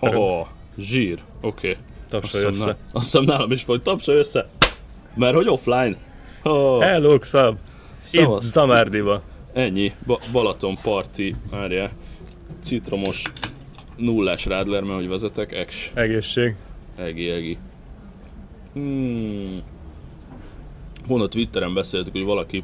Haha, zsír, oké. Okay. Tapsolj össze. Azt hiszem nálam is volt, tapsolj össze. Mert hogy offline. Oh. Hello, Xab. Itt Zamárdiba. Ennyi, Balaton Party, várjál. Citromos nullás Radler, mert hogy vezetek, ex. Egészség. Egi. Honnan Twitteren beszéltük, hogy valaki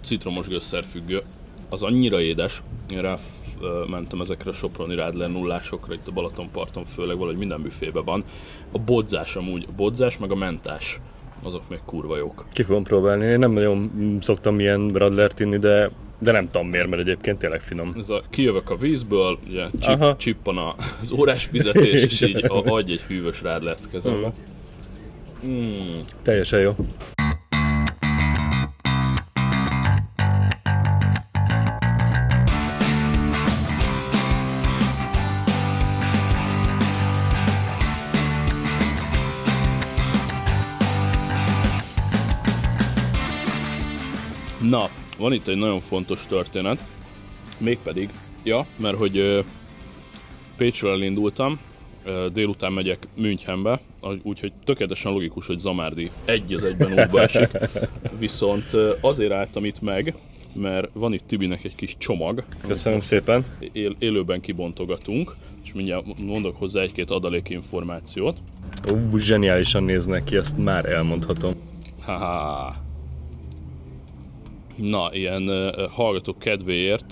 citromos gösszerfüggő. Az annyira édes, én rámentem ezekre a Soproni Radler nullásokra, itt a Balatonparton főleg valahogy minden büfében van. A bodzás amúgy, a bodzás meg a mentás, azok még kurva jók. Ki fogom próbálni, én nem nagyon szoktam ilyen Radlert inni, de nem tudom miért, mert egyébként tényleg finom. Ez a, kijövök a vízből, ugye, csippan az órás fizetés, és így adj egy hűvös Radlert kezembe. Teljesen jó. Na, van itt egy nagyon fontos történet, mégpedig, mert hogy Pécsről elindultam, délután megyek Münchenbe, úgyhogy tökéletesen logikus, hogy Zamárdi egy az egyben útba esik, viszont azért álltam itt meg, mert van itt Tibinek egy kis csomag. Köszönöm szépen. Élőben kibontogatunk, és mindjárt mondok hozzá egy-két adalékinformációt. Ó, zseniálisan néznek ki, ezt már elmondhatom. Na, ilyen hallgatók kedvéért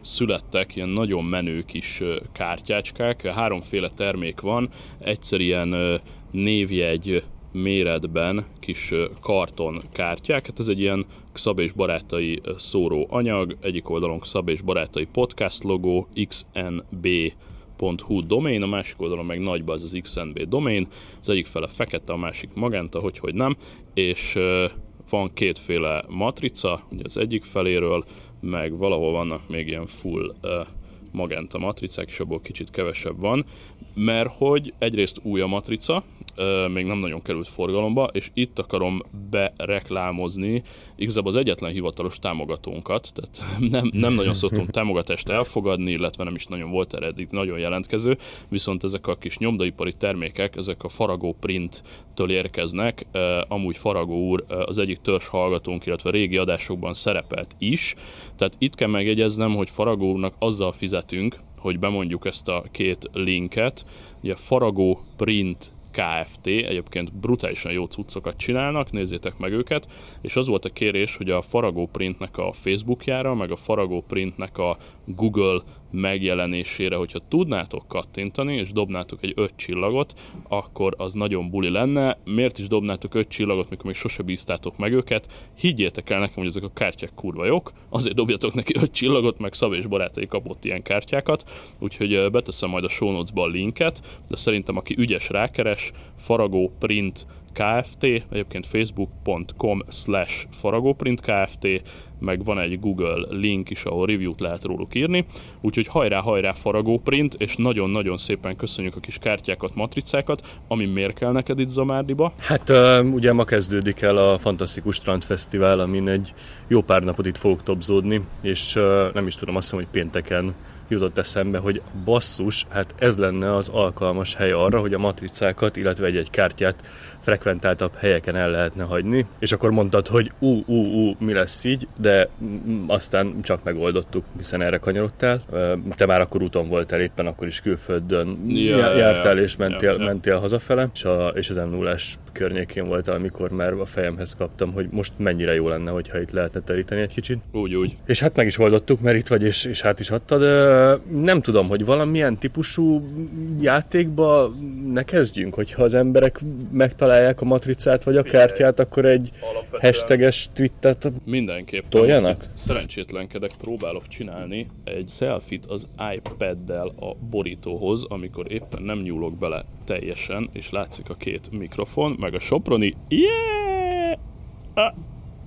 születtek ilyen nagyon menő kis kártyácskák. Háromféle termék van, egyszer ilyen névjegy méretben kis karton kártyák. Hát ez egy ilyen Szabés Barátai szóró anyag, egyik oldalon Szabés Barátai podcast logó, xnb.hu domain, a másik oldalon meg nagyba az xnb domain, az egyik fele fekete, a másik magenta, hogy nem, és van kétféle matrica, ugye az egyik feléről, meg valahol vannak még ilyen full magenta matricák, és abból kicsit kevesebb van, mert hogy egyrészt új a matrica, még nem nagyon került forgalomba, és itt akarom bereklámozni igazából az egyetlen hivatalos támogatónkat, tehát nem nagyon szoktunk támogatást elfogadni, illetve nem is nagyon volt erre eddig nagyon jelentkező, viszont ezek a kis nyomdaipari termékek, ezek a Faragó Print-től érkeznek, amúgy Faragó úr az egyik törzs hallgatónk, illetve régi adásokban szerepelt is, tehát itt kell megjegyeznem, hogy Faragó úrnak azzal fizetünk, hogy bemondjuk ezt a két linket, ugye Faragó Print Kft. Egyébként brutálisan jó cuccokat csinálnak, nézzétek meg őket, és az volt a kérés, hogy a Faragó Printnek a Facebookjára, meg a Faragó Printnek a Google megjelenésére, hogyha tudnátok kattintani, és dobnátok egy 5 csillagot, akkor az nagyon buli lenne. Miért is dobnátok 5 csillagot, mikor még sose bíztátok meg őket? Higgyétek el nekem, hogy ezek a kártyák kurva jók, azért dobjatok neki 5 csillagot, meg Szabés Barátai kapott ilyen kártyákat, úgyhogy beteszem majd a show notes-ba a linket, de szerintem aki ügyes rákeres, Faragó Print Kft., egyébként facebook.com/faragóprint Kft., meg van egy Google link is, ahol review-t lehet róluk írni, úgyhogy hajrá Faragó Print, és nagyon-nagyon szépen köszönjük a kis kártyákat, matricákat, ami miért kell neked itt Zamárdiba? Hát ugye ma kezdődik el a Fantasztikus Strandfesztivál, amin egy jó pár napot itt fogok tobzódni, és nem is tudom, azt hiszem, hogy pénteken jutott eszembe, hogy basszus, hát ez lenne az alkalmas hely arra, hogy a matricákat, illetve egy-egy kártyát frekventáltabb helyeken el lehetne hagyni, és akkor mondtad, hogy mi lesz így, de aztán csak megoldottuk, hiszen erre kanyarodtál. Te már akkor úton voltál, éppen akkor is külföldön jártál, és mentél hazafele, és az M0-es környékén voltál, amikor már a fejemhez kaptam, hogy most mennyire jó lenne, hogyha itt lehetne teríteni egy kicsit. Úgy. És hát meg is oldottuk, mert itt vagy, és hát is adtad. Nem tudom, hogy valamilyen típusú játékba ne kezdjünk, hogyha az emberek megtalálják a matricát vagy a kártyát, akkor egy hashtages twittet mindenképp toljanak? Szerencsétlenkedek, próbálok csinálni egy selfie-t az iPad-del a borítóhoz, amikor éppen nem nyúlok bele teljesen, és látszik a két mikrofon, meg a Soproni.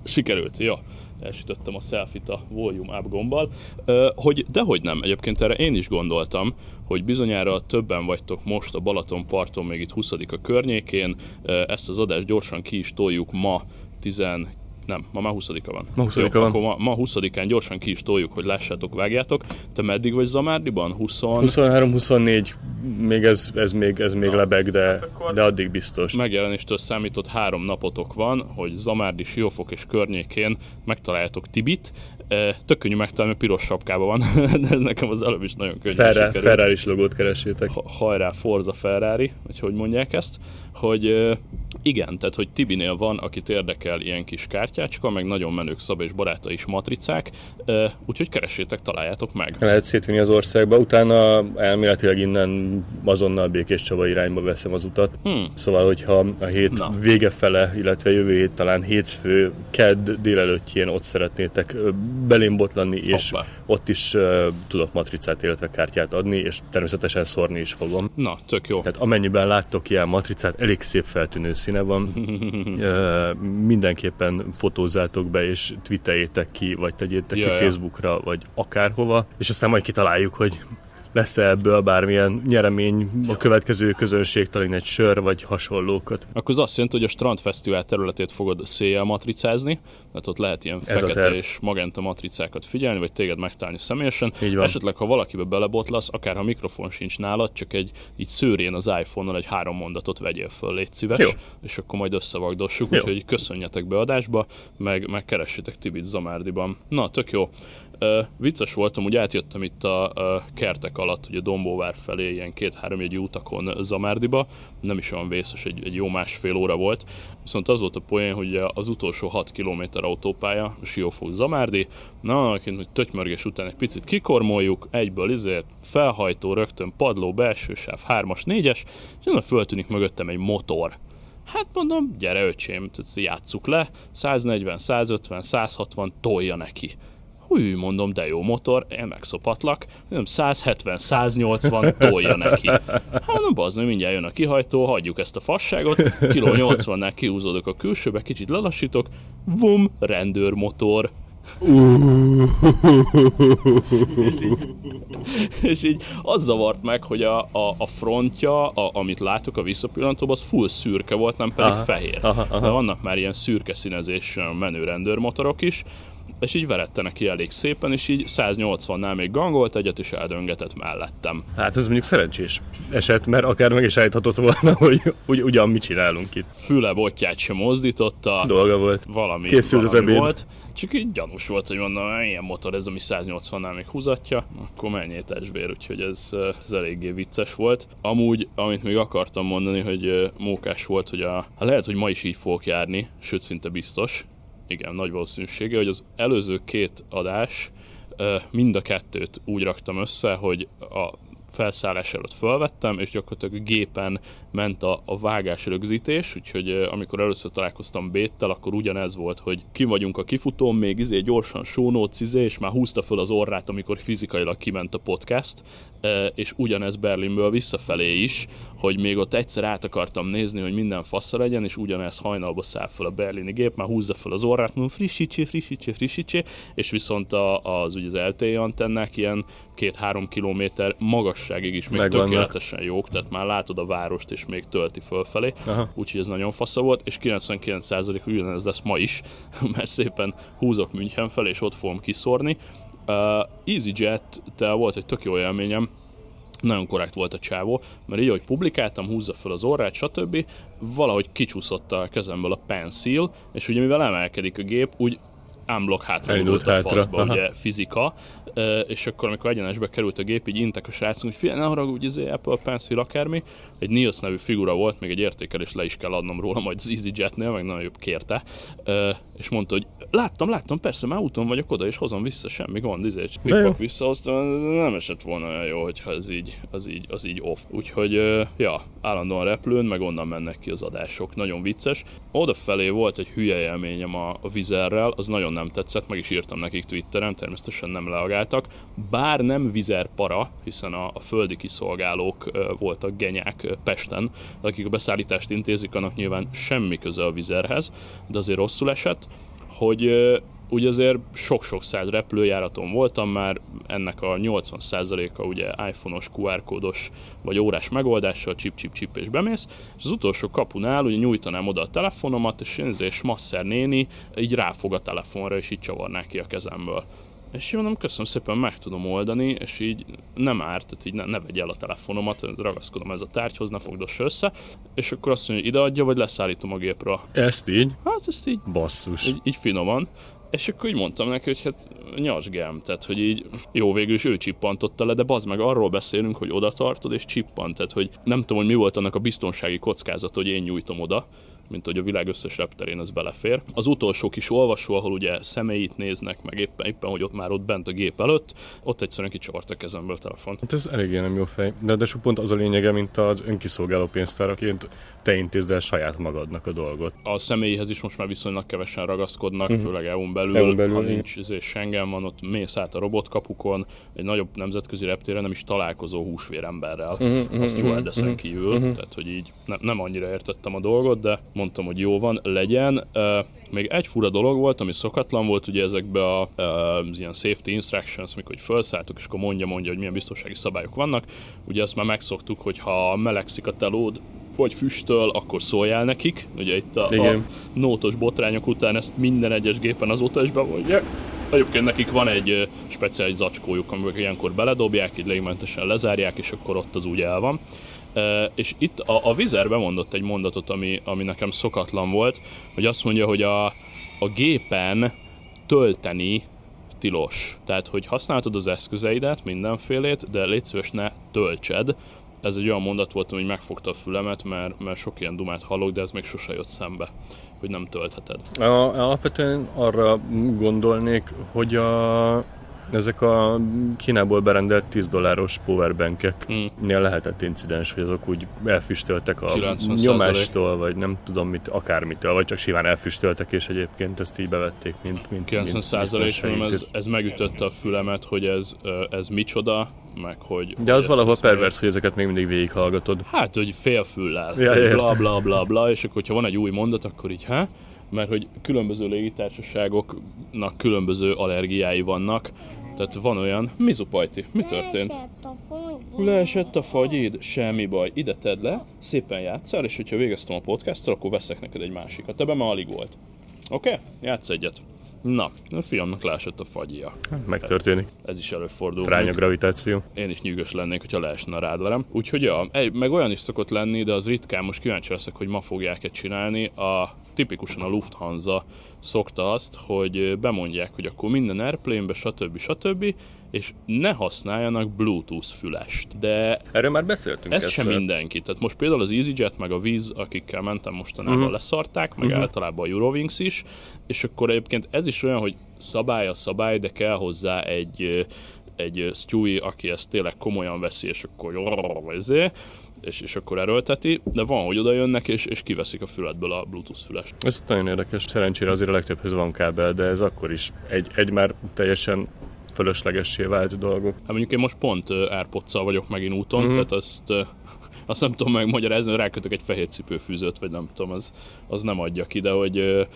Sikerült, jó. Elsütöttem a selfie-t a volume up gombbal, hogy dehogy nem. Egyébként erre én is gondoltam, hogy bizonyára többen vagytok most a Balatonparton, még itt 20-a környékén. Ezt az adást gyorsan ki is toljuk ma 12 Nem, ma már 20-a van. Ma 20-a van. Akkor ma 20-án gyorsan ki is toljuk, hogy lássátok, vágjátok. Te meddig vagy Zamárdiban? 20... 23-24. Még ez még lebeg, de addig biztos. Megjelenéstől számított 3 napotok van, hogy Zamárdi, Jófok és környékén megtaláljátok Tibit. Tök könnyű megtalálni, mert piros sapkában van, de ez nekem az előbb is nagyon könnyű sikerült. Ferrari-s logót keresétek. Hajrá, Forza Ferrari, vagy hogy mondják ezt. Hogy igen, tehát hogy Tibinél van, akit érdekel ilyen kis kártyácska, meg nagyon menők Szabés Barátai is matricák, úgyhogy keresétek, találjátok meg. Lehet szétvinni az országba, utána elméletileg innen azonnal Békés Csaba irányba veszem az utat. Szóval, hogyha a hét vége fele, illetve jövő hét talán hétfő, kedd délelőttjén ott szeretnétek belém botlanni, és ott is tudok matricát, illetve kártyát adni, és természetesen szórni is fogom. Na, tök jó. Tehát amennyiben láttok ilyen matricát, elég szép feltűnő színe van. Mindenképpen fotózzátok be, és twitteljétek ki, vagy tegyétek ki Facebookra, vagy akárhova, és aztán majd kitaláljuk, hogy lesz-e ebből bármilyen nyeremény a következő közönség, talán egy sör, vagy hasonlókat. Akkor az azt jelenti, hogy a Strandfesztivál területét fogod széjjel matricázni, mert ott lehet ilyen fekete és magenta matricákat figyelni, vagy téged megtalálni személyesen. Esetleg, ha valakibe belebotlasz, akár ha mikrofon sincs nálad, csak így szőrén az iPhone-nal egy 3 mondatot vegyél föl, légy szíves, és akkor majd összevagdossuk, úgyhogy köszönjetek beadásba, meg keressétek Tibit Zamárdiban. Na, tök jó. Vicces voltam, úgy átjöttem itt a kertek alatt, ugye Dombóvár felé ilyen 2-3 jegyű utakon Zamárdiba, nem is olyan vészes, egy jó másfél óra volt, viszont az volt a poén, hogy az utolsó 6 km autópálya, Siófok Zamárdi, hogy tötymörgés után egy picit kikormoljuk, egyből felhajtó, rögtön padló, belső sáv, 3-as, 4-es, és föltűnik mögöttem egy motor. Hát mondom, gyere öcsém, játsszuk le, 140, 150, 160, tolja neki. Hű, mondom, de jó motor, én megszopatlak, 170-180 tolja neki. Hát mondom, bazd, mindjárt jön a kihajtó, hagyjuk ezt a fasságot, kiló 80-nál kihúzódok a külsőbe, kicsit lelassítok, vum, rendőrmotor. És így az zavart meg, hogy a frontja, amit látok a visszapillantóban, az full szürke volt, nem pedig fehér. De vannak már ilyen szürke színezés menő rendőrmotorok is, és így verette neki elég szépen, és így 180-nál még gangolt egyet, és eldöngetett mellettem. Hát ez mondjuk szerencsés eset, mert akár meg is állíthatott volna, hogy ugyan mit csinálunk itt. Füle botját sem mozdította. Dolga volt. Valami, készült valami az ebéd. Volt. Csak így gyanús volt, hogy mondom, ilyen motor ez, ami 180-nál még húzatja, akkor menjél testvér, úgyhogy ez eléggé vicces volt. Amúgy, amit még akartam mondani, hogy mókás volt, hogy lehet, hogy ma is így fogok járni, sőt, szinte biztos. Igen, nagy valószínűsége, hogy az előző 2 adás mind a 2-t úgy raktam össze, hogy a felszállás előtt fölvettem, és gyakorlatilag gépen ment a vágás rögzítés, úgyhogy amikor először találkoztam Béttel, akkor ugyanez volt, hogy kim vagyunk a kifutón, még gyorsan sónóc, és már húzta föl az orrát, amikor fizikailag kiment a podcast, és ugyanez Berlinből visszafelé is, hogy még ott egyszer át akartam nézni, hogy minden faszra legyen, és ugyanez hajnalba száll fel a berlini gép, már húzza fel az orrát, mondom, frissítsé, és viszont az LTE antennák ilyen 2-3 kilométer magasságig is még megvannak. Tökéletesen jók, tehát már látod a várost, és még tölti fölfelé, úgyhogy ez nagyon fasza volt, és 99% ugyanez lesz ma is, mert szépen húzok München felé, és ott fogom kiszórni. EasyJet-tel volt egy tök jó élményem, nagyon korrekt volt a csávó, mert így, ahogy publikáltam, húzza fel az orrát, stb. Valahogy kicsúszott a kezemből a pencil, és ugye mivel emelkedik a gép, úgy unblock hátradult a faszba, ugye fizika, és akkor amikor egyenesbe került a gép, így intek a srácunk, hogy figyelj, ne haragudj, Apple Pencil, akármi. Egy Niels nevű figura volt, még egy értékelést le is kell adnom róla, majd az EasyJetnél, meg nagyon jobb kérte, és mondta, hogy láttam, persze, már úton vagyok oda, és hozom vissza, semmi gond, pikpak visszahoztam, nem esett volna olyan jó, hogyha az így off. Úgyhogy, állandóan repülőn, meg onnan mennek ki az adások, nagyon vicces. Odafelé volt egy hülye élményem a Wizz Airrel, az nagyon nem tetszett, meg is írtam nekik Twitteren, természetesen nem reagáltak, bár nem Wizz Air para, hiszen a földi kiszolgálók voltak genyák Pesten, akik a beszállítást intézik, annak nyilván semmi köze a Wizz Airhez, de azért rosszul esett, hogy úgy azért sok-sok száz repülőjáraton voltam már, ennek a 80%-a ugye iPhone-os, QR-kódos vagy órás megoldással, csip-csip-csip és bemész, és az utolsó kapunál ugye nyújtanám oda a telefonomat, és én azért masszer néni így ráfog a telefonra, és így csavarná ki a kezemből. És így mondom, köszönöm szépen, meg tudom oldani, és így nem árt, tehát így ne vegye el a telefonomat, ragaszkodom ez a tárgyhoz, ne fogdossa össze, és akkor azt mondja, hogy ideadja, vagy leszállítom a gépről. Ezt így? Hát ezt így. Basszus. Így finoman. És akkor így mondtam neki, hogy hát nyasgám, tehát hogy így jó, végül is ő csippantotta le, de bazd meg, arról beszélünk, hogy oda tartod és csippant, tehát hogy nem tudom, hogy mi volt annak a biztonsági kockázat, hogy én nyújtom oda, mint hogy a világ összes repterén ez belefér. Az utolsó kis olvasó, ahol ugye személyit néznek, meg éppen hogy ott már ott bent a gép előtt, ott egyszerűen kicsavart a kezemből a telefont. Hát ez eléggé nem jó fej. De pont az a lényege, mint az önkiszolgáló pénztáraként te intézd el saját magadnak a dolgot. A személyhez is most már viszonylag kevesen ragaszkodnak, főleg EU-n belül. Ha nincs Schengen van, ott mész át a robotkapukon, egy nagyobb nemzetközi reptéren nem is találkozó húsvér emberrel. Azt jó eldeszen kívül, tehát hogy így nem annyira értettem a dolgot, de mondtam, hogy jó van, legyen. Még egy fura dolog volt, ami szokatlan volt, ugye ezekben az ilyen safety instructions, mikor hogy felszálltuk, és akkor mondja, hogy milyen biztonsági szabályok vannak. Ugye ezt már megszoktuk, hogy ha melegszik a telód, vagy füstöl, akkor szóljál nekik. Ugye itt a nótos botrányok után ezt minden egyes gépen azóta is bevonják. Egyébként nekik van egy speciális zacskójuk, amikor ilyenkor beledobják, így légmentesen lezárják, és akkor ott az úgy el van. És itt a Wizz Air bemondott egy mondatot, ami nekem szokatlan volt, hogy azt mondja, hogy a gépen tölteni tilos. Tehát, hogy használhatod az eszközeidet, mindenfélét, de légy szíves, ne töltsed. Ez egy olyan mondat volt, ami megfogta a fülemet, mert sok ilyen dumát hallok, de ez még sose jött szembe, hogy nem töltheted. Alapvetően arra gondolnék, hogy ezek a Kínából berendelt $10 powerbankeknél lehetett incidens, hogy azok úgy elfüstöltek a nyomástól, vagy nem tudom mit, akármitől, vagy csak simán elfüstöltek, és egyébként ezt így bevették, mint 90%-ban ez megütötte a fülemet, hogy ez micsoda, meg hogy... De az valahol pervers, hogy ezeket még mindig végighallgatod. Hát, hogy félfüllel, bla bla bla bla, és akkor, ha van egy új mondat, akkor így, mert hogy különböző légitársaságoknak különböző allergiái vannak, tehát van olyan... Mizupajti, mi történt? Leesett a fagyid, semmi baj, ide tedd le, szépen játsszál, és hogyha végeztem a podcasttal, akkor veszek neked egy másikat, ebben már alig volt. Oké? Játsz egyet. Na, a fiamnak leesett a fagyia. Megtörténik. Ez is előfordul. Fránya gravitáció. Én is nyűgös lennék, hogyha leesne rád velem. Úgyhogy meg olyan is szokott lenni, de az ritkán, most kíváncsi leszek, hogy ma fogják-e csinálni. Tipikusan a Lufthansa szokta azt, hogy bemondják, hogy akkor minden airplane-be, stb. És ne használjanak Bluetooth fülest. De erről már beszéltünk. Ez sem mindenki. Tehát most például az EasyJet, meg a Wizz, akikkel mentem mostanában, leszarták, meg általában a Eurowings is, és akkor egyébként ez is olyan, hogy szabály a szabály, de kell hozzá egy Stewie, aki ezt tényleg komolyan veszi, és akkor és akkor erőlteti, de van, hogy oda jönnek, és kiveszik a füledből a Bluetooth fülest. Ez nagyon érdekes. Szerencsére azért a legtöbbhez van kábel, de ez akkor is egy már teljesen fölöslegessé vált dolgok. Hát mondjuk én most pont AirPods-szal vagyok megint úton, tehát azt nem tudom megmagyarázni, hogy rákötök egy fehér cipőfűzőt, vagy nem tudom, az nem adja ki, de hogy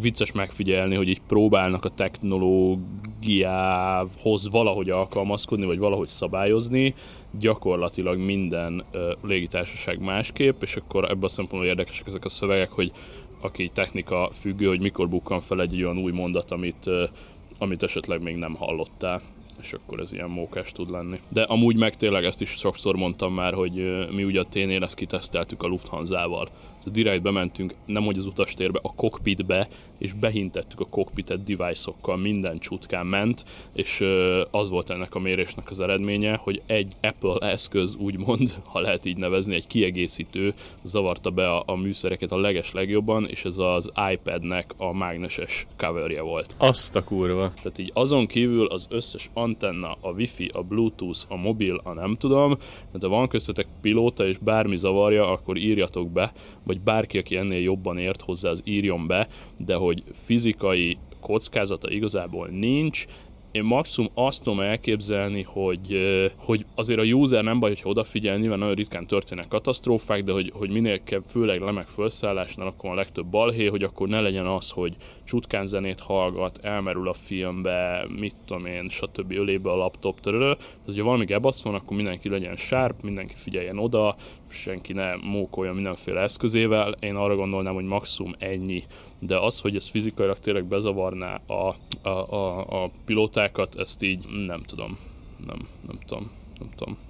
vicces megfigyelni, hogy így próbálnak a technológiához valahogy alkalmazkodni, vagy valahogy szabályozni, gyakorlatilag minden légitársaság másképp, és akkor ebben a szempontból érdekesek ezek a szövegek, hogy aki technika függő, hogy mikor bukkan fel egy olyan új mondat, amit esetleg még nem hallottál, és akkor ez ilyen mókás tud lenni. De amúgy meg tényleg ezt is sokszor mondtam már, hogy mi ugye a T-nél ezt kiteszteltük a Lufthansa-val. Direkt bementünk, nemhogy az utastérbe, a kokpitbe, és behintettük a kokpitet device-okkal, minden csutkán ment, és az volt ennek a mérésnek az eredménye, hogy egy Apple eszköz, úgymond, ha lehet így nevezni, egy kiegészítő zavarta be a műszereket a legeslegjobban, és ez az iPad-nek a mágneses coverje volt. Azt a kurva! Tehát így azon kívül az összes antenna, a Wi-Fi, a Bluetooth, a mobil, a nem tudom, de van köztetek pilóta, és bármi zavarja, akkor írjatok be, vagy bárki, aki ennél jobban ért hozzá, az írjon be, de hogy fizikai kockázata igazából nincs, Én maximum azt tudom elképzelni, hogy azért a user nem baj, hogyha odafigyel, nyilván nagyon ritkán történnek katasztrófák, de hogy minél kebb, főleg lemek felszállásnál, akkor a legtöbb balhé, hogy akkor ne legyen az, hogy csutkán zenét hallgat, elmerül a filmbe, mit tudom én, stb. Ölébe a laptop, törölő. Tehát, hogyha valami gebasz van, akkor mindenki legyen sárp, mindenki figyeljen oda, senki ne mókolja mindenféle eszközével. Én arra gondolnám, hogy maximum ennyi. De az, hogy ez fizikailag tényleg bezavarná a pilótákat, ezt így nem tudom,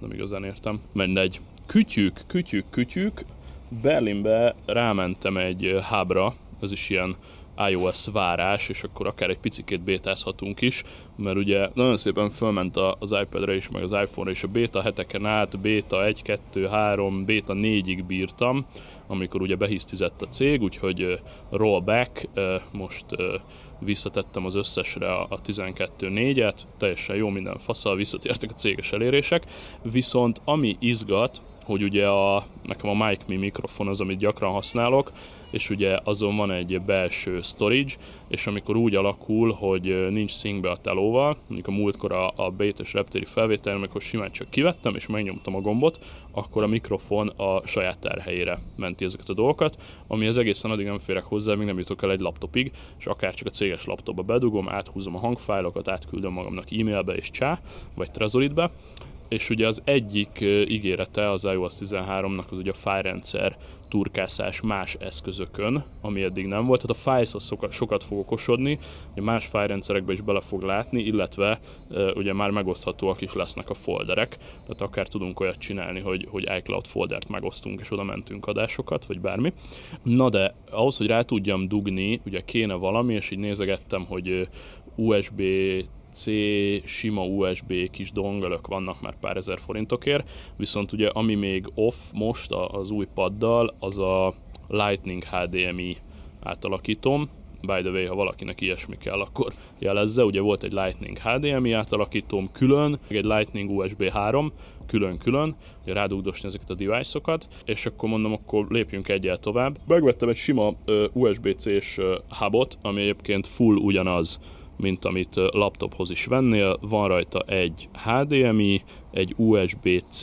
nem igazán értem. Mindegy. Kütyük. Berlinbe rámentem egy hubra, ez is ilyen iOS várás, és akkor akár egy picikét bétázhatunk is, mert ugye nagyon szépen fölment az iPad-re is, meg az iPhone-ra is a béta heteken át, béta 1, 2, 3, béta 4-ig bírtam, amikor ugye behisztizett a cég, úgyhogy rollback, most visszatettem az összesre a 12.4-et, teljesen jó, minden faszal, visszatértek a céges elérések, viszont ami izgat, hogy ugye nekem a Mic Mi mikrofon az, amit gyakran használok, és ugye azon van egy belső storage, és amikor úgy alakul, hogy nincs szinkbe a telóval, mondjuk a múltkor a BTS reptéri felvétel, amikor simán csak kivettem, és megnyomtam a gombot, akkor a mikrofon a saját tárhelyére menti ezeket a dolgokat, amihez egészen addig nem férek hozzá, még nem jutok el egy laptopig, és akár csak a céges laptopba bedugom, áthúzom a hangfájlokat, átküldöm magamnak e-mailbe és vagy Trezoritbe. És ugye az egyik ígérete az iOS 13-nak az ugye a fájrendszer turkászás más eszközökön, ami eddig nem volt. Tehát a fájlhoz sokat fog okosodni, más fájrendszerekbe is bele fog látni, illetve ugye már megoszthatóak is lesznek a folderek. Tehát akár tudunk olyat csinálni, hogy iCloud foldert megosztunk, és oda mentünk adásokat, vagy bármi. Na de ahhoz, hogy rá tudjam dugni, ugye kéne valami, és így nézegettem, hogy USB-C, sima USB kis dongolok vannak már pár ezer forintokért, viszont ugye ami még off most az új paddal, az a Lightning HDMI átalakítom. By the way, ha valakinek ilyesmi kell, akkor jelezze, ugye volt egy Lightning HDMI átalakítóm külön, egy Lightning USB 3 külön-külön, ugye rádugdosni ezeket a device-okat, és akkor mondom, akkor lépjünk egyel tovább. Megvettem egy sima USB-C-s hubot, ami egyébként full ugyanaz, mint amit laptophoz is vennél, van rajta egy HDMI, egy USB-C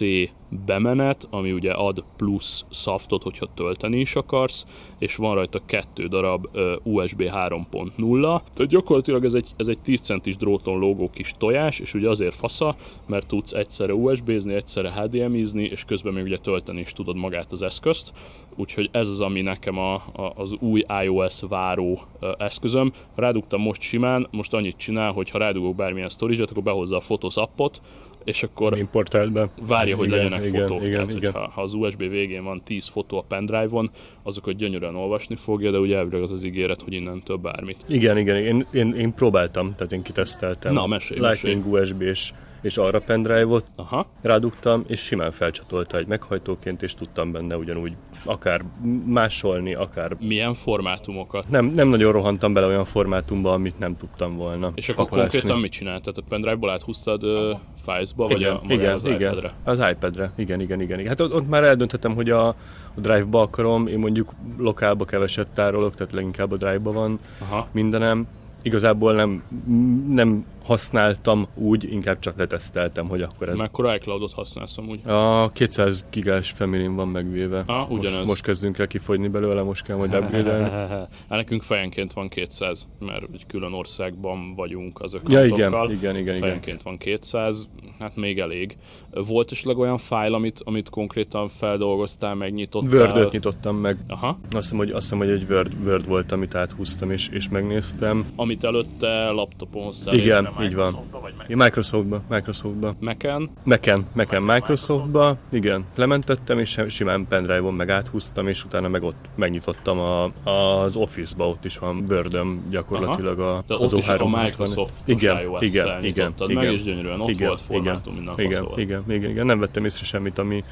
bemenet, ami ugye ad plusz saftot, hogyha tölteni is akarsz, és van rajta 2 darab USB 3.0. Tehát gyakorlatilag ez egy 10 centis dróton lógó kis tojás, és ugye azért fasza, mert tudsz egyszerre USB-zni, egyszerre HDMI-zni, és közben még ugye tölteni is tudod magát az eszközt. Úgyhogy ez az, ami nekem az új iOS váró eszközöm. Rádugtam most simán, most annyit csinál, hogy ha rádugok bármilyen storage-et, akkor behozza a Photos appot, és akkor importált be. Várja, hogy legyenek fotók. Igen. Ha az USB végén van 10 fotó a pendrive-on, azokat gyönyörűen olvasni fogja, de ugye elvileg az az ígéret, hogy innentől bármit. Igen. Én próbáltam, tehát én kiteszteltem. Na, mesélj. USB és arra pendrive-ot rádugtam, és simán felcsatolta egy meghajtóként, és tudtam benne ugyanúgy akár másolni, akár... Milyen formátumokat? Nem nagyon rohantam bele olyan formátumba, amit nem tudtam volna. És akkor konkrétan mit csináltad? A pendrive-ból áthúztad Files-ba, vagy igen, iPad-re? Az iPad-re, igen. Hát ott már eldönthetem, hogy a Drive-ba akarom, én mondjuk lokálba keveset tárolok, tehát leginkább a Drive-ba van mindenem. Igazából nem használtam úgy, inkább csak leteszteltem, hogy akkor ez... Mekkora iCloud-ot használsz amúgy? A 200 gigás familym van megvéve. Most kezdünk el kifogyni belőle, most kell majd upgrade-elni. Nekünk fejenként van 200, mert egy külön országban vagyunk az öklantokkal. Ja, igen. Fejenként van 200, hát még elég. Volt esetleg olyan fájl, amit konkrétan feldolgoztál, megnyitottál? Word-öt nyitottam meg. Azt hiszem, hogy egy Word volt, amit áthúztam és megnéztem. Amit előtte laptopon hoztál. Igen. Így van. Microsoftba. Mac-en, Microsoftba. Igen, lementettem, és simán pendrive-on meg áthúztam, és utána meg ott megnyitottam az Office-ba, ott is van Word-öm gyakorlatilag az O360. A Microsoft-os iOS-szel nyitottad meg, és gyönyörűen ott volt formátum, minden faszol. Igen, nem vettem észre semmit, ami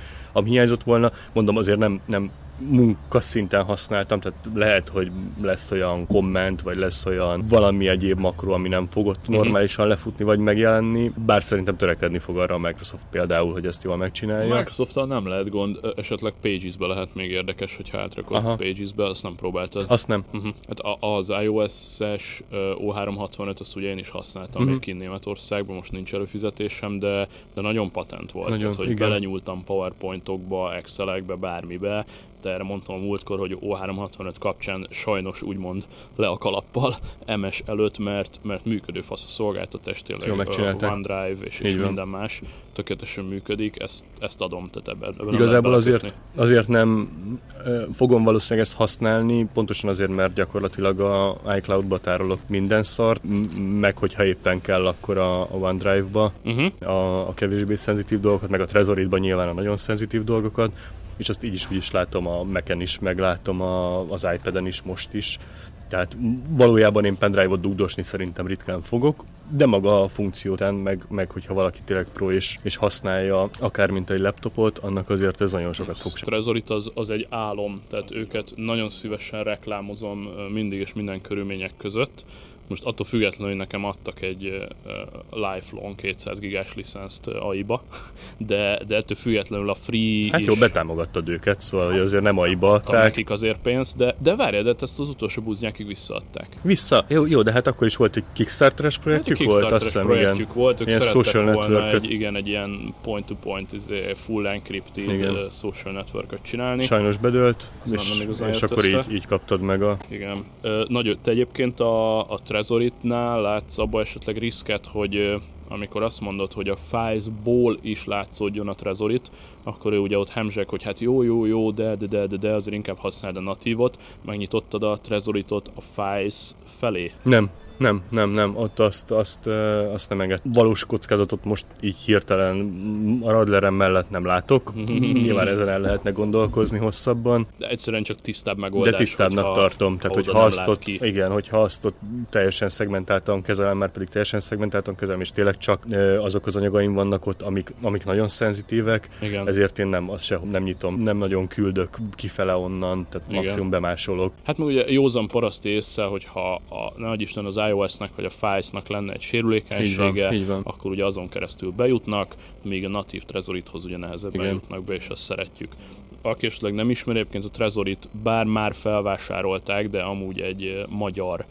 hiányzott volna. Mondom, azért nem munkaszinten használtam, tehát lehet, hogy lesz olyan komment, vagy lesz olyan valami egyéb makro, ami nem fog ott normálisan lefutni, vagy megjelenni, bár szerintem törekedni fog arra a Microsoft például, hogy ezt jól megcsinálja. A Microsofttal nem lehet gond, esetleg Pages-be lehet még érdekes, hogyha átrakod Pages-be, azt nem próbáltad. Azt nem. Uh-huh. Hát az iOS-es O365, azt ugye én is használtam még kint Németországban, most nincs előfizetésem, de nagyon patent volt, nagyon, tehát, hogy belenyúltam PowerPoint-okba, Excel-ekbe, bármibe, de erre mondtam a múltkor, hogy O365 kapcsán sajnos úgymond le a kalappal MS előtt, mert működő fasz a szolgáltatás, tényleg OneDrive és minden más tökéletesen működik, ezt adom, tehát ebben igazából azért nem fogom valószínűleg ezt használni, pontosan azért, mert gyakorlatilag a iCloud-ba tárolok minden szart, meg hogyha éppen kell, akkor a OneDrive-ba a kevésbé szenzitív dolgokat, meg a Trezoritba nyilván a nagyon szenzitív dolgokat, és azt így is úgy is látom a Mac-en is, meglátom az iPad-en is most is. Tehát valójában én pendrive-ot dugdosni szerintem ritkán fogok, de maga a funkciótán, meg hogyha valaki tényleg pro és használja akár mint egy laptopot, annak azért ez nagyon sokat fog. Trezorit az egy álom, tehát őket nagyon szívesen reklámozom mindig és minden körülmények között. Most attól függetlenül, hogy nekem adtak egy lifelong 200 gigás licenszt AI-ba, de ettől függetlenül a free hát is... jó, betámogattad őket, szóval hogy azért nem AI-ba adták. Nekik azért pénzt, de várjad, de ezt az utolsó búznyákig visszaadták. Jó, de hát akkor is volt egy Kickstarter-es projektjük volt, azt hiszem, igen. Volt, ők ilyen social network-öt. Egy ilyen point-to-point, full encrypted social network-öt csinálni. Sajnos bedőlt, és akkor így kaptad meg a... Igen. Te egyébként a Trezoritnál látsz abba esetleg riszket, hogy amikor azt mondod, hogy a Files-ból is látszódjon a Trezorit, akkor ő ugye ott hemzseg, hogy hát jó, de azért inkább használd a natívot, megnyitottad a Trezoritot a Files felé. Nem, ott azt nem enged. Valós kockázatot most így hirtelen a Radlerem mellett nem látok. Nyilván ezen el lehetne gondolkozni hosszabban. De egyszerűen csak tisztább megoldás. De tisztábbnak tartom, tehát hogyha azt ott teljesen szegmentáltan kezelem, már pedig teljesen szegmentáltan kezelem, és tényleg csak azok az anyagaim vannak ott, amik nagyon szenzitívek, igen. Ezért én nem, azt se nem nyitom, nem nagyon küldök kifele onnan, tehát igen. Maximum bemásolok. Hát meg ugye józan paraszti észre, hogyha ne adj Isten az iOS-nek vagy a Files-nak lenne egy sérülékenysége, így van. Akkor ugye azon keresztül bejutnak, míg a natív Trezorithoz ugye nehezebben jutnak be, és azt szeretjük. Aki esetleg nem ismer, egyébként a Trezorit bár már felvásárolták, de amúgy egy magyar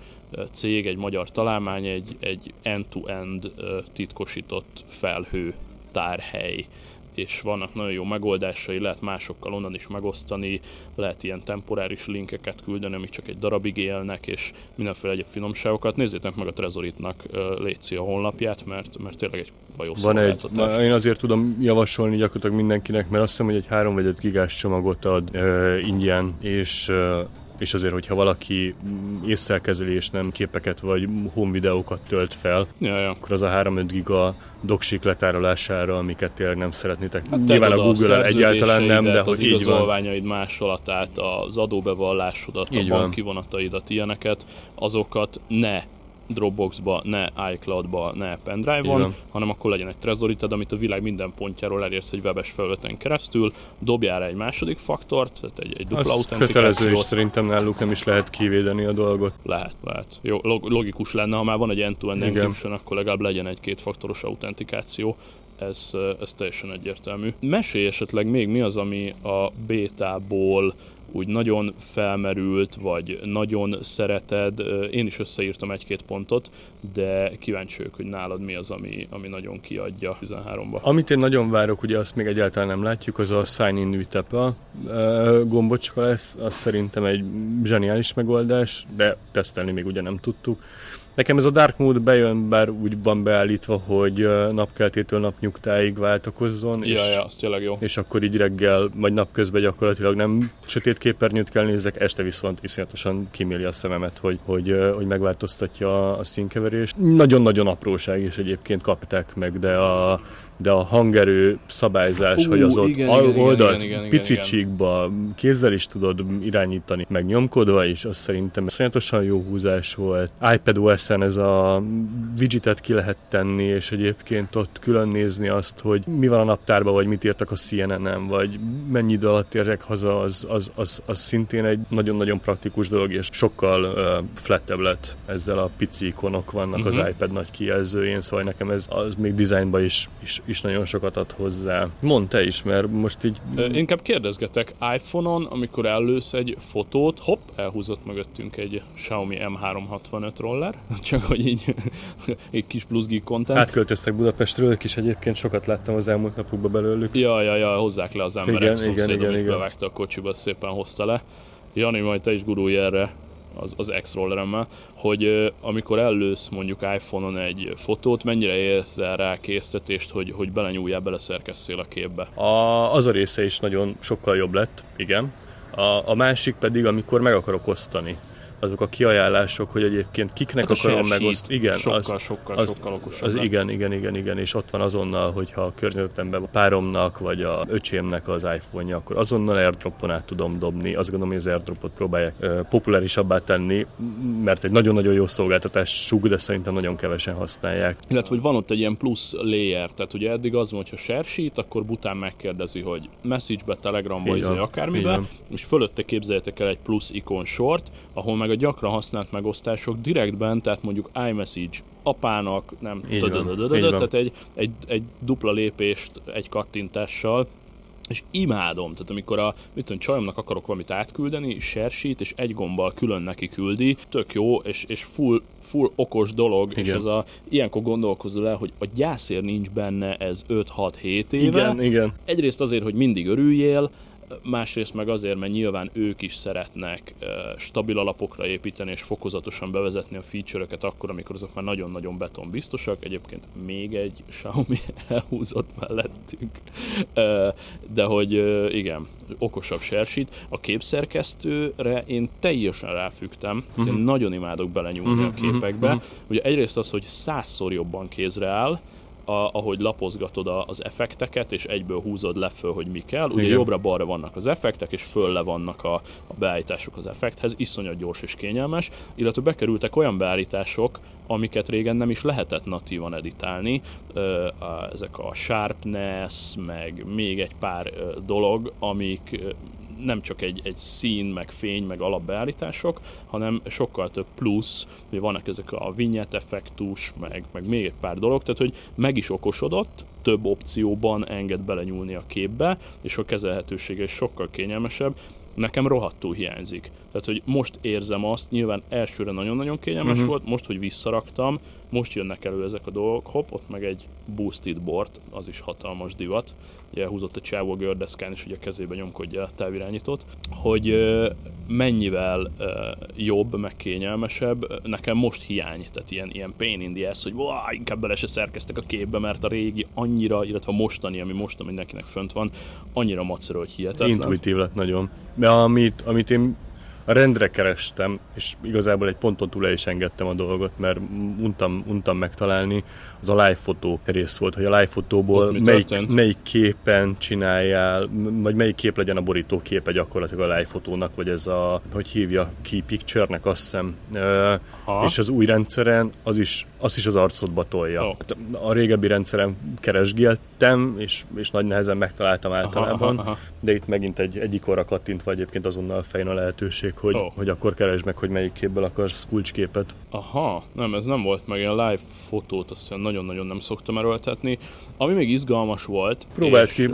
cég, egy magyar találmány, egy end-to-end titkosított felhő tárhely. És vannak nagyon jó megoldásai, lehet másokkal onnan is megosztani, lehet ilyen temporáris linkeket küldeni, amik csak egy darabig élnek, és mindenféle egyéb finomságokat. Nézzétek meg a Trezoritnak léci a honlapját, mert tényleg egy fajos szolgáltatás. Én azért tudom javasolni gyakorlatilag mindenkinek, mert azt hiszem, hogy egy 3 vagy 5 gigás csomagot ad ingyen, és azért, hogyha valaki ésszel kezeli és nem képeket vagy home videókat tölt fel, akkor az a 3-5 giga doksik letárolására, amiket tényleg nem szeretnétek. Hát nyilván a Google-el egyáltalán nem, de hogy így van. Az igazolványaid másolatát, az adóbevallásodat, a bankivonataidat, ilyeneket, azokat ne Dropbox-ba, ne iCloud-ba, ne pendrive-on, hanem akkor legyen egy Trezoritad, amit a világ minden pontjáról elérsz egy webes felületen keresztül, dobjál rá egy második faktort, tehát egy dupla autentikációt. Kötelező, és szerintem náluk nem is lehet kivédeni a dolgot. Lehet. Jó, logikus lenne, ha már van egy end-to-end encryption, akkor legalább legyen egy kétfaktoros autentikáció. Ez teljesen egyértelmű. Mesélj esetleg még, mi az, ami a bétából úgy nagyon felmerült, vagy nagyon szereted. Én is összeírtam egy-két pontot, de kíváncsi vagyok, hogy nálad mi az, ami nagyon kiadja 13-ba. Amit én nagyon várok, ugye azt még egyáltalán nem látjuk, az a Sign In with Apple gombocska lesz, az szerintem egy zseniális megoldás, de tesztelni még ugye nem tudtuk. Nekem ez a dark mode bejön, bár úgy van beállítva, hogy napkeltétől napnyugtáig váltakozzon, az tényleg jó. És akkor így reggel, vagy napközben gyakorlatilag nem sötét képernyőt kell nézzek, este viszont iszonyatosan kíméli a szememet, hogy megváltoztatja a színkeverést. Nagyon-nagyon apróság is egyébként kapták meg, de a de a hangerő szabályzás, hogy az ott oldalt picit csíkba kézzel is tudod irányítani, meg nyomkodva is, az szerintem folyamatosan jó húzás volt. iPadOS-en ez a widgetet ki lehet tenni, és egyébként ott külön nézni azt, hogy mi van a naptárban, vagy mit írtak a CNN-en, vagy mennyi idő alatt érjek haza, az szintén egy nagyon-nagyon praktikus dolog, és sokkal flattebb lett ezzel a pici ikonok vannak az iPad nagy kijelzőjén, szóval nekem ez az még dizájnban is nagyon sokat ad hozzá. Mondd te is, mert most így... Inkább kérdezgetek, iPhone-on, amikor ellősz egy fotót, hopp, elhúzott mögöttünk egy Xiaomi M365 roller, csak hogy így egy kis plusz geek content. Átköltöztek Budapestről, ők is egyébként sokat láttam az elmúlt napokban belőlük. Ja, hozzák le az emberek, igen, szomszédom is bevágta a kocsiba, szépen hozta le. Jani, majd te is gurulj erre az X-rolleremmel, hogy amikor ellősz mondjuk iPhone-on egy fotót, mennyire érzel rá késztetést, hogy belenyúljál, beleszerkesszél a képbe? Az a része is nagyon sokkal jobb lett, igen. A másik pedig, amikor meg akarok osztani. Azok a kiajánlások, hogy egyébként kiknek akarom megosztani. Igen, sokkal okosabb. Igen, és ott van azonnal, hogyha a környezetemben a páromnak, vagy a öcsémnek az iPhone-ja, akkor azonnal AirDropon át tudom dobni. Azt gondolom, hogy az AirDropot próbálják populárisabbá tenni, mert egy nagyon-nagyon jó szolgáltatásuk, de szerintem nagyon kevesen használják. Illetve, hogy van ott egy ilyen plusz layer, tehát ugye eddig az van, hogyha share sheet, akkor bután megkérdezi, hogy message-be, Telegram-ba, akármiben, és fölötte képzeljétek el egy plusz ikonsort, ahol meg a gyakran használt megosztások direktben, tehát mondjuk iMessage apának, nem, tehát egy dupla lépést egy kattintással, és imádom, tehát amikor csajomnak akarok valamit átküldeni, share sheet, és egy gombbal külön neki küldi, tök jó, és full okos dolog, igen. És ez ilyenkor gondolkozol el, hogy a gyászér nincs benne ez 5-6-7 éve. Igen. Egyrészt azért, hogy mindig örüljél, másrészt meg azért, mert nyilván ők is szeretnek stabil alapokra építeni és fokozatosan bevezetni a feature-öket akkor, amikor azok már nagyon-nagyon beton biztosak. Egyébként még egy Xiaomi elhúzott mellettünk. De hogy igen, okosabb share sheet. A képszerkesztőre én teljesen ráfügtem. Tehát én nagyon imádok belenyúlni a képekbe. Ugye egyrészt az, hogy 100-szor jobban kézre áll, ahogy lapozgatod az effekteket, és egyből húzod le föl, hogy mi kell. Ugye jobbra-balra vannak az effektek, és föl le vannak a beállítások az effekthez. Iszonyat gyors és kényelmes, illetve bekerültek olyan beállítások, amiket régen nem is lehetett natívan editálni. Ezek a sharpness, meg még egy pár dolog, amik nem csak egy szín, meg fény, meg alapbeállítások, hanem sokkal több plusz, ugye vannak ezek a vignett effektus, meg még egy pár dolog, tehát hogy meg is okosodott, több opcióban enged belenyúlni a képbe, és a kezelhetősége is sokkal kényelmesebb. Nekem rohadtul hiányzik. Tehát, hogy most érzem azt, nyilván elsőre nagyon-nagyon kényelmes volt, most, hogy visszaraktam, most jönnek elő ezek a dolgok, hopp, ott meg egy boosted board, az is hatalmas divat. Ugye húzott a csávó a gördeszkán, és ugye kezébe nyomkodja a távirányítót, hogy mennyivel jobb, meg kényelmesebb, nekem most hiány, tehát ilyen pain in the ass, hogy inkább bele se szerkeztek a képbe, mert a régi annyira, illetve a mostani, ami most mindenkinek fönt van, annyira macerol, hogy hihetetlen. Intuitív lett nagyon. De amit én a rendre kerestem, és igazából egy ponton túl el is engedtem a dolgot, mert untam megtalálni, az a live fotó rész volt, hogy a live fotóból melyik képen csináljál, vagy melyik kép legyen a borító képe gyakorlatilag a live fotónak, vagy ez a, hogy hívja, key picture-nek, azt hiszem. És az új rendszeren az is az arcodba tolja. A régebbi rendszeren keresgéltem, és nagy nehezen megtaláltam általában, de itt megint egy ikonra kattintva egyébként azonnal fején a lehetőség, hogy akkor keresd meg, hogy melyik képből akarsz kulcsképet. Nem, ez nem volt meg, ilyen live fotót azt hiszem nagyon-nagyon nem szoktam erőltetni. Ami még izgalmas volt... Próbáld ki,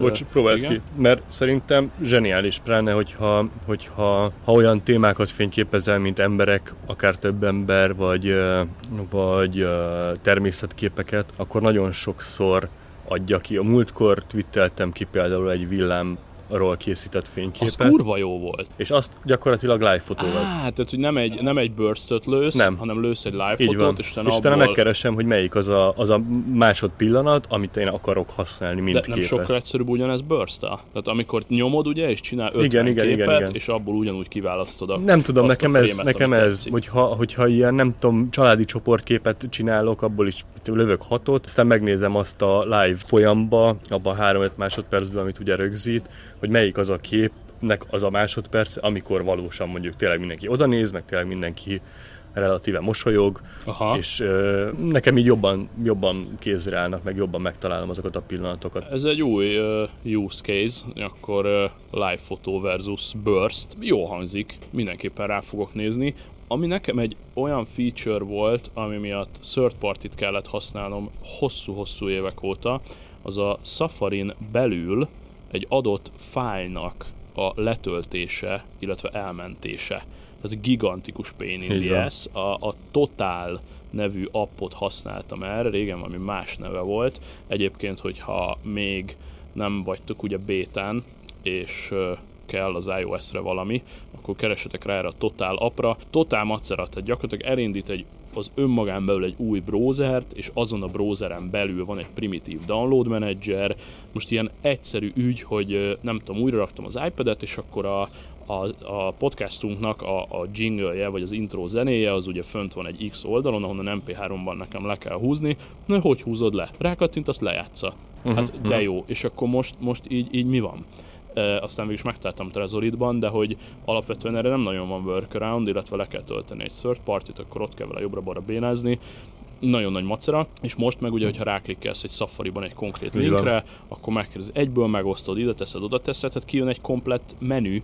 mert szerintem zseniális pláne, hogyha olyan témákat fényképezel, mint emberek, akár több ember, vagy természetképeket, akkor nagyon sokszor adja ki. A múltkor twitteltem ki például egy villám ról készített fényképet. Az kurva jó volt. És azt gyakorlatilag live fotóval. Hát, tehát, hogy nem egy burst-öt lősz, hanem lősz egy live fotót, és utána megkeresem, hogy melyik az a másodpillanat, amit én akarok használni mindképet. De nem sokkal egyszerűbb ugyanez burst-a? Tehát amikor nyomod, ugye, és csinál 50 képet, és abból ugyanúgy kiválasztod a nem tudom, nekem ez, hogyha ilyen, nem tudom, családi csoportképet csinálok, abból is lövök 6-ot, aztán megnézem azt a live folyamba, abban 3-5 másodpercben, amit ugye rögzít, hogy melyik az a képnek az a másodperc, amikor valósan mondjuk tényleg mindenki oda néz, meg tényleg mindenki relatíve mosolyog, és nekem így jobban kézre állnak, meg jobban megtalálom azokat a pillanatokat. Ez egy új use case, akkor live photo versus burst. Jó hangzik, mindenképpen rá fogok nézni. Ami nekem egy olyan feature volt, ami miatt third party-t kellett használnom hosszú-hosszú évek óta, az a Safarin belül egy adott fájlnak a letöltése, illetve elmentése. Tehát gigantikus pain in the ass. A Total nevű appot használtam erre, régen valami más neve volt. Egyébként, hogyha még nem vagytok ugye bétán, és kell az iOS-re valami, akkor keressetek rá erre a Total appra. Total macera, tehát gyakorlatilag elindít az önmagán belül egy új browsert, és azon a browseren belül van egy primitív download manager. Most ilyen egyszerű ügy, hogy nem tudom, újra raktam az iPad-et, és akkor a podcastunknak a jingle-je, vagy az intro zenéje, az ugye fönt van egy X oldalon, ahonnan MP3-ban nekem le kell húzni. Na, hogy húzod le? Rákattintasz, lejátsza. Hát de jó. És akkor most így mi van? Aztán végül is megtaláltam Trezoritban, de hogy alapvetően erre nem nagyon van workaround, illetve le kell tölteni egy third party-t, akkor ott kell vele jobbra-balra bénázni. Nagyon nagy macera, és most meg ugye, hogyha ráklikkelsz egy Safariban egy konkrét linkre, akkor megkérdez, egyből megosztod, ide teszed, oda teszed, tehát kijön egy komplett menü,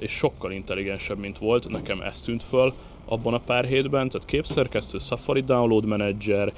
és sokkal intelligensebb, mint volt, nekem ez tűnt föl abban a pár hétben, tehát képszerkesztő, Safari Download Manager,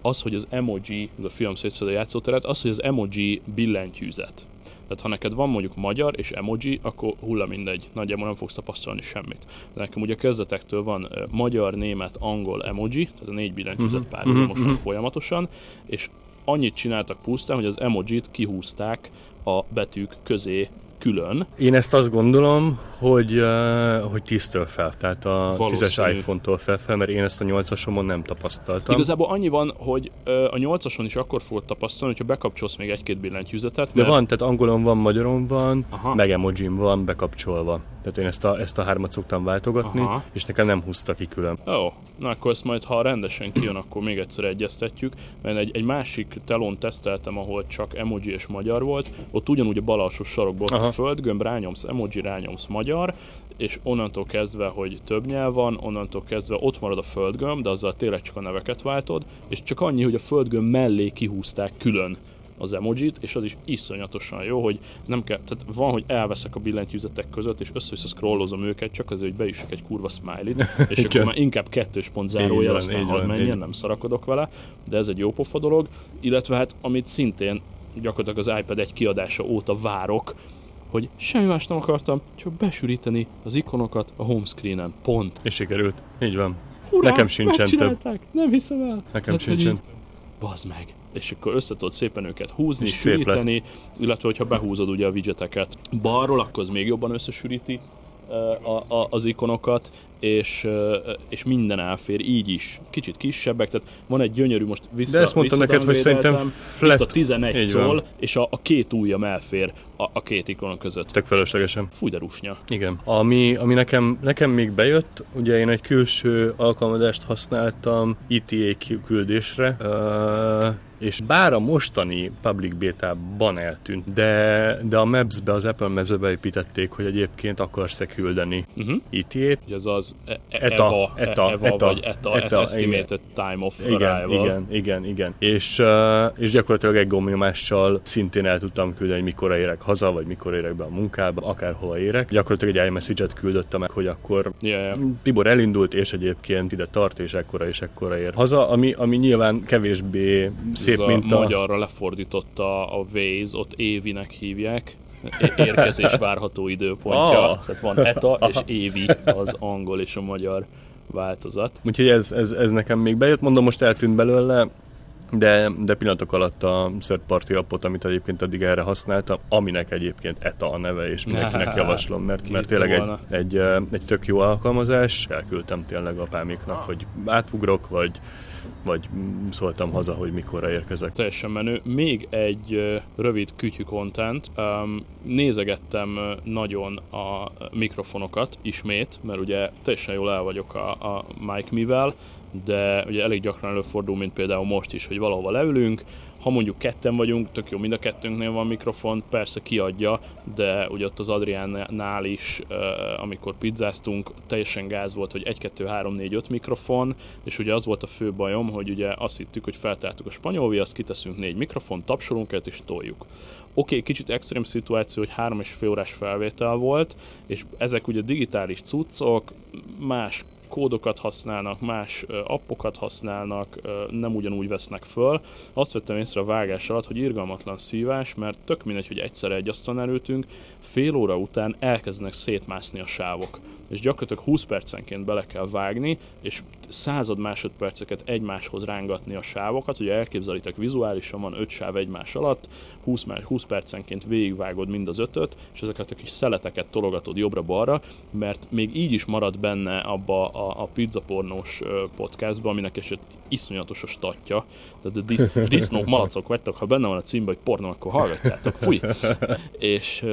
az, hogy az emoji, a film szétszed a játszóteret, az, hogy az emoji billentyűzet. Tehát ha neked van mondjuk magyar és emoji, akkor hulla mindegy, nagyjából nem fogsz tapasztalni semmit. De nekem ugye kezdetektől van magyar, német, angol emoji, tehát a 4 billentyűzet párhuzamosan folyamatosan, és annyit csináltak pusztán, hogy az emojit kihúzták a betűk közé külön. Én ezt azt gondolom, hogy 10-től fel, tehát a 10-es iPhone-tól fel, mert én ezt a 8-asomon nem tapasztaltam. Igazából annyi van, hogy a 8-ason is akkor fogod tapasztalni, hogyha bekapcsolsz még egy-két billentyűzetet. De van, tehát angolon van, magyaron van, meg emojim van bekapcsolva. Tehát én ezt a hármat szoktam váltogatni, és nekem nem húzta ki külön. Jó, na akkor ezt majd, ha rendesen kijön, akkor még egyszer egyeztetjük, mert egy másik telón teszteltem, ahol csak emoji és magyar volt, ott ugyanúgy a bal alsó sarokból a földgömb, rányomsz emoji, rányomsz magyar, és onnantól kezdve, hogy több nyelv van, onnantól kezdve ott marad a földgömb, de azzal tényleg csak a neveket váltod, és csak annyi, hogy a földgömb mellé kihúzták külön az emojit, és az is iszonyatosan jó, hogy nem kell, tehát van, hogy elveszek a billentyűzetek között, és össze-vissza scrollozom őket, csak azért, hogy beüssek egy kurva smiley-t, és akkor már inkább 2 zárójel, aztán hadd menjen, nem szarakodok vele, de ez egy jó pofa dolog, illetve hát, amit szintén gyakorlatilag az iPad 1 kiadása óta várok, hogy semmi más nem akartam, csak besűríteni az ikonokat a homescreenen, pont. És sikerült, így van. Hurrá, nekem sincsen több. Nem hiszem el. Nekem hát, sincsen. Bazd meg. És akkor össze tudod szépen őket húzni, sűríteni, illetve hogyha behúzod ugye a widgeteket balról, akkor az még jobban összesűríti az ikonokat, és minden elfér, így is. Kicsit kisebbek, tehát van egy gyönyörű, most vissza. De ezt mondtam neked, hogy szerintem flat. Itt a 11 szól, és a 2 ujjam elfér a 2 ikon között. Tök feleslegesen. Fúj de rusnya. Igen. Ami nekem még bejött, ugye én egy külső alkalmazást használtam ETA küldésre, és bár a mostani public beta-ban eltűnt, de a Maps-be, az Apple Maps-be beépítették, hogy egyébként akarsz-e küldeni ETA-t. Ez az ETA, Estimated Time of Arrival. Igen. És gyakorlatilag egy gombnyomással szintén el tudtam küldeni, hogy mikor érek haza, vagy mikor érek be a munkába, akárhova érek. Gyakorlatilag egy iMessage-et küldöttem meg, hogy akkor Tibor elindult, és egyébként ide tart, és ekkora ér haza, ami nyilván kevésbé szép, mint a magyarra lefordította a Waze, ott Évinek hívják. Érkezés várható időpontja. Tehát van ETA és Évi az angol és a magyar változat. Úgyhogy ez nekem még bejött. Mondom, most eltűnt belőle. De pillanatok alatt a third party appot, amit egyébként eddig erre használtam, aminek egyébként ETA a neve, és mindenkinek javaslom, mert tényleg egy tök jó alkalmazás. Elküldtem tényleg apámiknak, hogy átugrok, vagy szóltam haza, hogy mikorra érkezek. Teljesen menő. Még egy rövid kütyű content. Nézegettem nagyon a mikrofonokat ismét, mert ugye teljesen jól el vagyok a mic mivel, de ugye elég gyakran előfordul, mint például most is, hogy valahova leülünk, ha mondjuk ketten vagyunk, tök jó, mind a kettőnknél van mikrofon, persze kiadja, de ugye ott az Adriánnál is, amikor pizzáztunk, teljesen gáz volt, hogy 1, 2, 3, 4, 5 mikrofon, és ugye az volt a fő bajom, hogy ugye azt hittük, hogy feltártuk a spanyol viaszt, kiteszünk 4 mikrofon, tapsolunk el, és toljuk. Oké, kicsit extrém szituáció, hogy 3,5 órás felvétel volt, és ezek ugye digitális cuccok, más kódokat használnak, más appokat használnak, nem ugyanúgy vesznek föl. Azt vettem észre a vágás alatt, hogy irgalmatlan szívás, mert tök mindegy, hogy egyszer egy asztalnál ültünk, fél óra után elkezdenek szétmászni a sávok. És gyakorlatilag 20 percenként bele kell vágni, és 100 másodperceket egymáshoz rángatni a sávokat, ugye elképzelitek vizuálisan, van 5 sáv egymás alatt, 20 percenként végigvágod mind az 5-öt, és ezeket a kis szeleteket tologatod jobbra-balra, mert még így is marad benne abba a pizzapornós podcastban, aminek eset iszonyatos a statja, de disznók, malacok vagytok, ha benne van a címben, hogy pornó, akkor hallgatjátok, fúj! És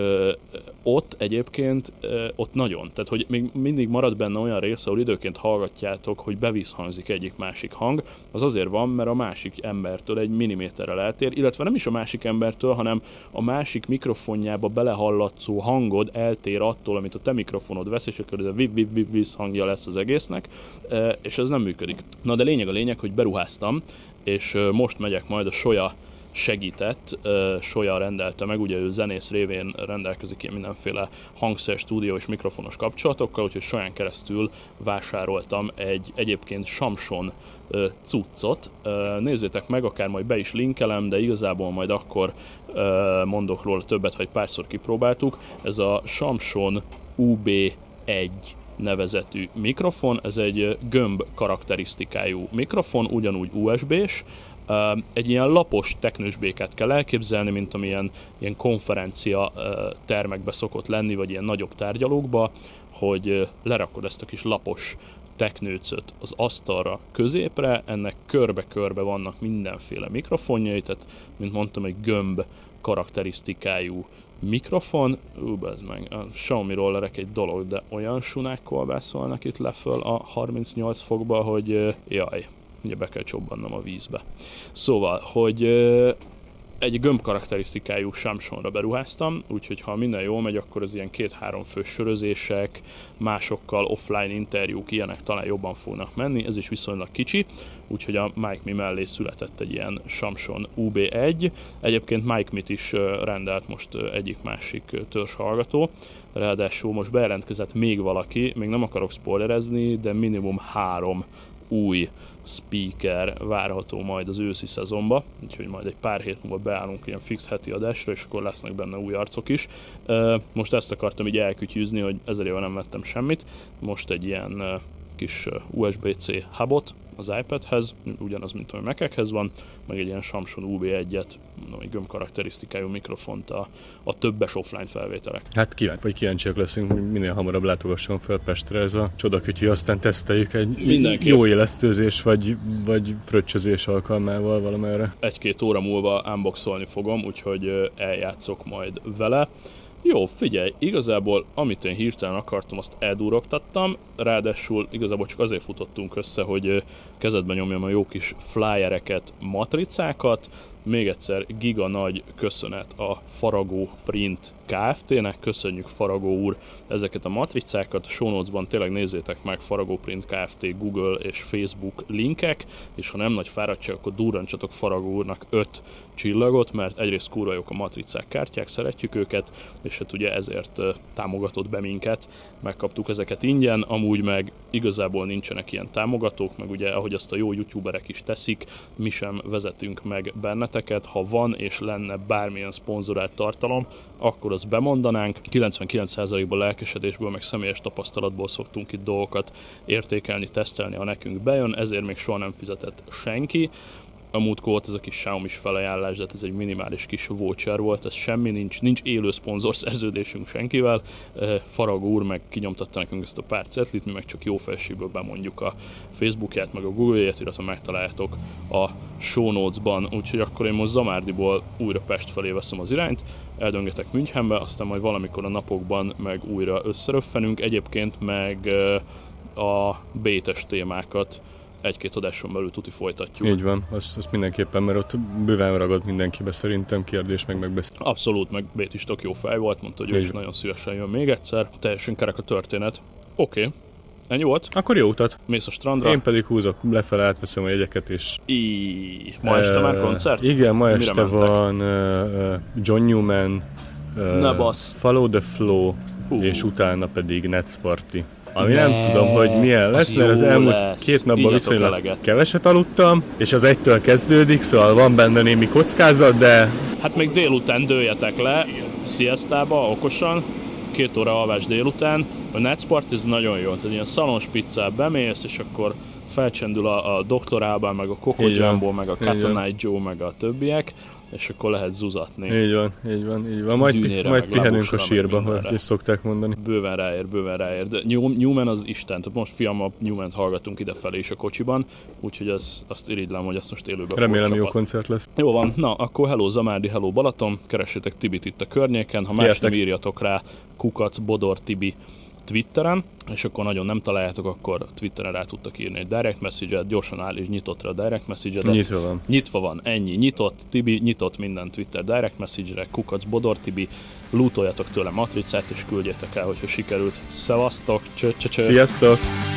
ott egyébként, ott nagyon, tehát hogy még mindig marad benne olyan rész, ahol időként hallgatjátok, hogy bevisszhangzik egyik-másik hang, az azért van, mert a másik embertől egy milliméterrel eltér, illetve nem is a másik embertől, hanem a másik mikrofonjába belehallatszó hangod eltér attól, amit a te mikrofonod vesz, és akkor ez a viv-viv-viv-viz hangja lesz az egésznek, és ez nem működik. Na de lényeg, hogy beruháztam, és most megyek majd a Soja segített, Soja rendelte meg, ugye ő zenész révén rendelkezik ilyen mindenféle hangszer, stúdió és mikrofonos kapcsolatokkal, úgyhogy Soján keresztül vásároltam egy egyébként Samson cuccot. Nézzétek meg, akár majd be is linkelem, de igazából majd akkor mondok róla többet, ha egy párszor kipróbáltuk. Ez a Samson UB1 nevezetű mikrofon, ez egy gömb karakterisztikájú mikrofon, ugyanúgy USB-s, egy ilyen lapos teknősbékát kell elképzelni, mint amilyen ilyen konferencia termekbe szokott lenni, vagy ilyen nagyobb tárgyalókba, hogy lerakod ezt a kis lapos teknőcöt az asztalra középre, ennek körbe-körbe vannak mindenféle mikrofonjai, tehát mint mondtam, egy gömb karakterisztikájú mikrofon, ez meg a Xiaomi rollerek egy dolog, de olyan sunákkal vászolnak itt leföl a 38 fokba, hogy jaj, ugye be kell csobbannom a vízbe. Szóval, hogy egy gömb karakterisztikájú Samsonra beruháztam, úgyhogy ha minden jól megy, akkor az ilyen 2-3 fős sörözések, másokkal offline interjúk, ilyenek talán jobban fognak menni, ez is viszonylag kicsi, úgyhogy a Mike Mi mellé született egy ilyen Samson UB1, egyébként Mike Mit is rendelt most egyik-másik törzshallgató, ráadásul most bejelentkezett még valaki, még nem akarok spoilerezni, de minimum 3 új speaker várható majd az őszi szezonba, úgyhogy majd egy pár hét múlva beállunk ilyen fix heti adásra, és akkor lesznek benne új arcok is. Most ezt akartam így elkütyűzni, hogy ezer éve nem vettem semmit, most egy ilyen kis USB-C hubot az iPadhez, ugyanaz, mint ami Mac-ekhez van, meg egy ilyen Samson UB1-et, mondom, egy gömbkarakterisztikájú mikrofont a többes offline felvételek. Hát kíváncsiak leszünk, minél hamarabb látogasson fel Pestre ez a csodakütyű, aztán teszteljük egy jó élesztőzés vagy fröccsözés alkalmával valamerre. 1-2 óra múlva unboxolni fogom, úgyhogy eljátszok majd vele. Jó, figyelj, igazából amit én hirtelen akartam, azt eldúrogtattam, ráadásul igazából csak azért futottunk össze, hogy kezedben nyomjam a jó kis flyereket, matricákat. Még egyszer giga nagy köszönet a Faragó Print Kft.-nek, köszönjük Faragó úr ezeket a matricákat, show notes-ban tényleg nézzétek meg, Faragó Print Kft., Google és Facebook linkek, és ha nem nagy fáradtság, akkor durrancsatok Faragó úrnak 5 csillagot, mert egyrészt kurva jók a matricák, kártyák, szeretjük őket, és hát ugye ezért támogatott be minket, megkaptuk ezeket ingyen, amúgy meg igazából nincsenek ilyen támogatók, meg ugye ahogy azt a jó youtuberek is teszik, mi sem vezetünk meg benne. Ha van és lenne bármilyen szponzorált tartalom, akkor azt bemondanánk. 99%-ban lelkesedésből, meg személyes tapasztalatból szoktunk itt dolgokat értékelni, tesztelni, ha nekünk bejön, ezért még soha nem fizetett senki. A múltkor volt ez a kis Xiaomi-s felajánlás, de ez egy minimális kis voucher volt, ez semmi, nincs élő szponzorszerződésünk senkivel. Faragó úr meg kinyomtatta nekünk ezt a pár cetlit, mi meg csak jó felségből bemondjuk a Facebookját, meg a Google-ját, illetve megtaláljátok a show notes-ban. Úgyhogy akkor én most Zamárdiból újra Pest felé veszem az irányt, eldöngetek Münchenbe, aztán majd valamikor a napokban meg újra összeröffenünk, egyébként meg a B-tes témákat egy-két adáson belül tuti folytatjuk. Így van, azt mindenképpen, mert ott bőven ragad mindenkibe szerintem kérdés, meg megbeszél. Abszolút, meg Bét is tök jó fej volt, mondta, hogy ő is nagyon szívesen jön még egyszer. Teljesen kerek a történet. Oké. Ennyi volt? Akkor jó utat. Mész a strandra. Én pedig húzok lefelé, átveszem a jegyeket és... Ma este már koncert? Igen, ma este van John Newman, Follow the Flow, és utána pedig Netsz Party. Ami nem tudom, hogy milyen lesz, mert az elmúlt két napban viszonylag keveset aludtam, és az egytől kezdődik, szóval van benne némi kockázat, de... Hát még délután dőljetek le, siestába, okosan, 2 óra alvás délután. A Netsz Party ez nagyon jó, tehát ilyen szalons pizzát bemész, és akkor felcsendül a Dr. Alban, meg a Coco Jumbo, meg a Katanai Joe, meg a többiek, és akkor lehet zuzatni. Így van. Majd pihenünk a sírba, hogy ezt szokták mondani. Bőven ráér. De Newman az Isten. Tehát most fiammal Newman-t hallgatunk idefelé is a kocsiban, úgyhogy azt irigylem, hogy ezt most élőben remélem jó koncert lesz. Jó van, na akkor hello Zamárdi, hello Balaton, keressétek Tibit itt a környéken, ha más nem írjatok rá @bodortibi Twitteren, és akkor nagyon nem találjátok, akkor Twitteren rá tudtak írni egy direct message-et, gyorsan áll és nyitott rá a direct message-et. Nyitva van, ennyi, nyitott, Tibi, nyitott minden Twitter direct message-re, @bodortibi, lootoljatok tőle matricát, és küldjétek el, hogyha sikerült. Szevasztok, cső. Sziasztok!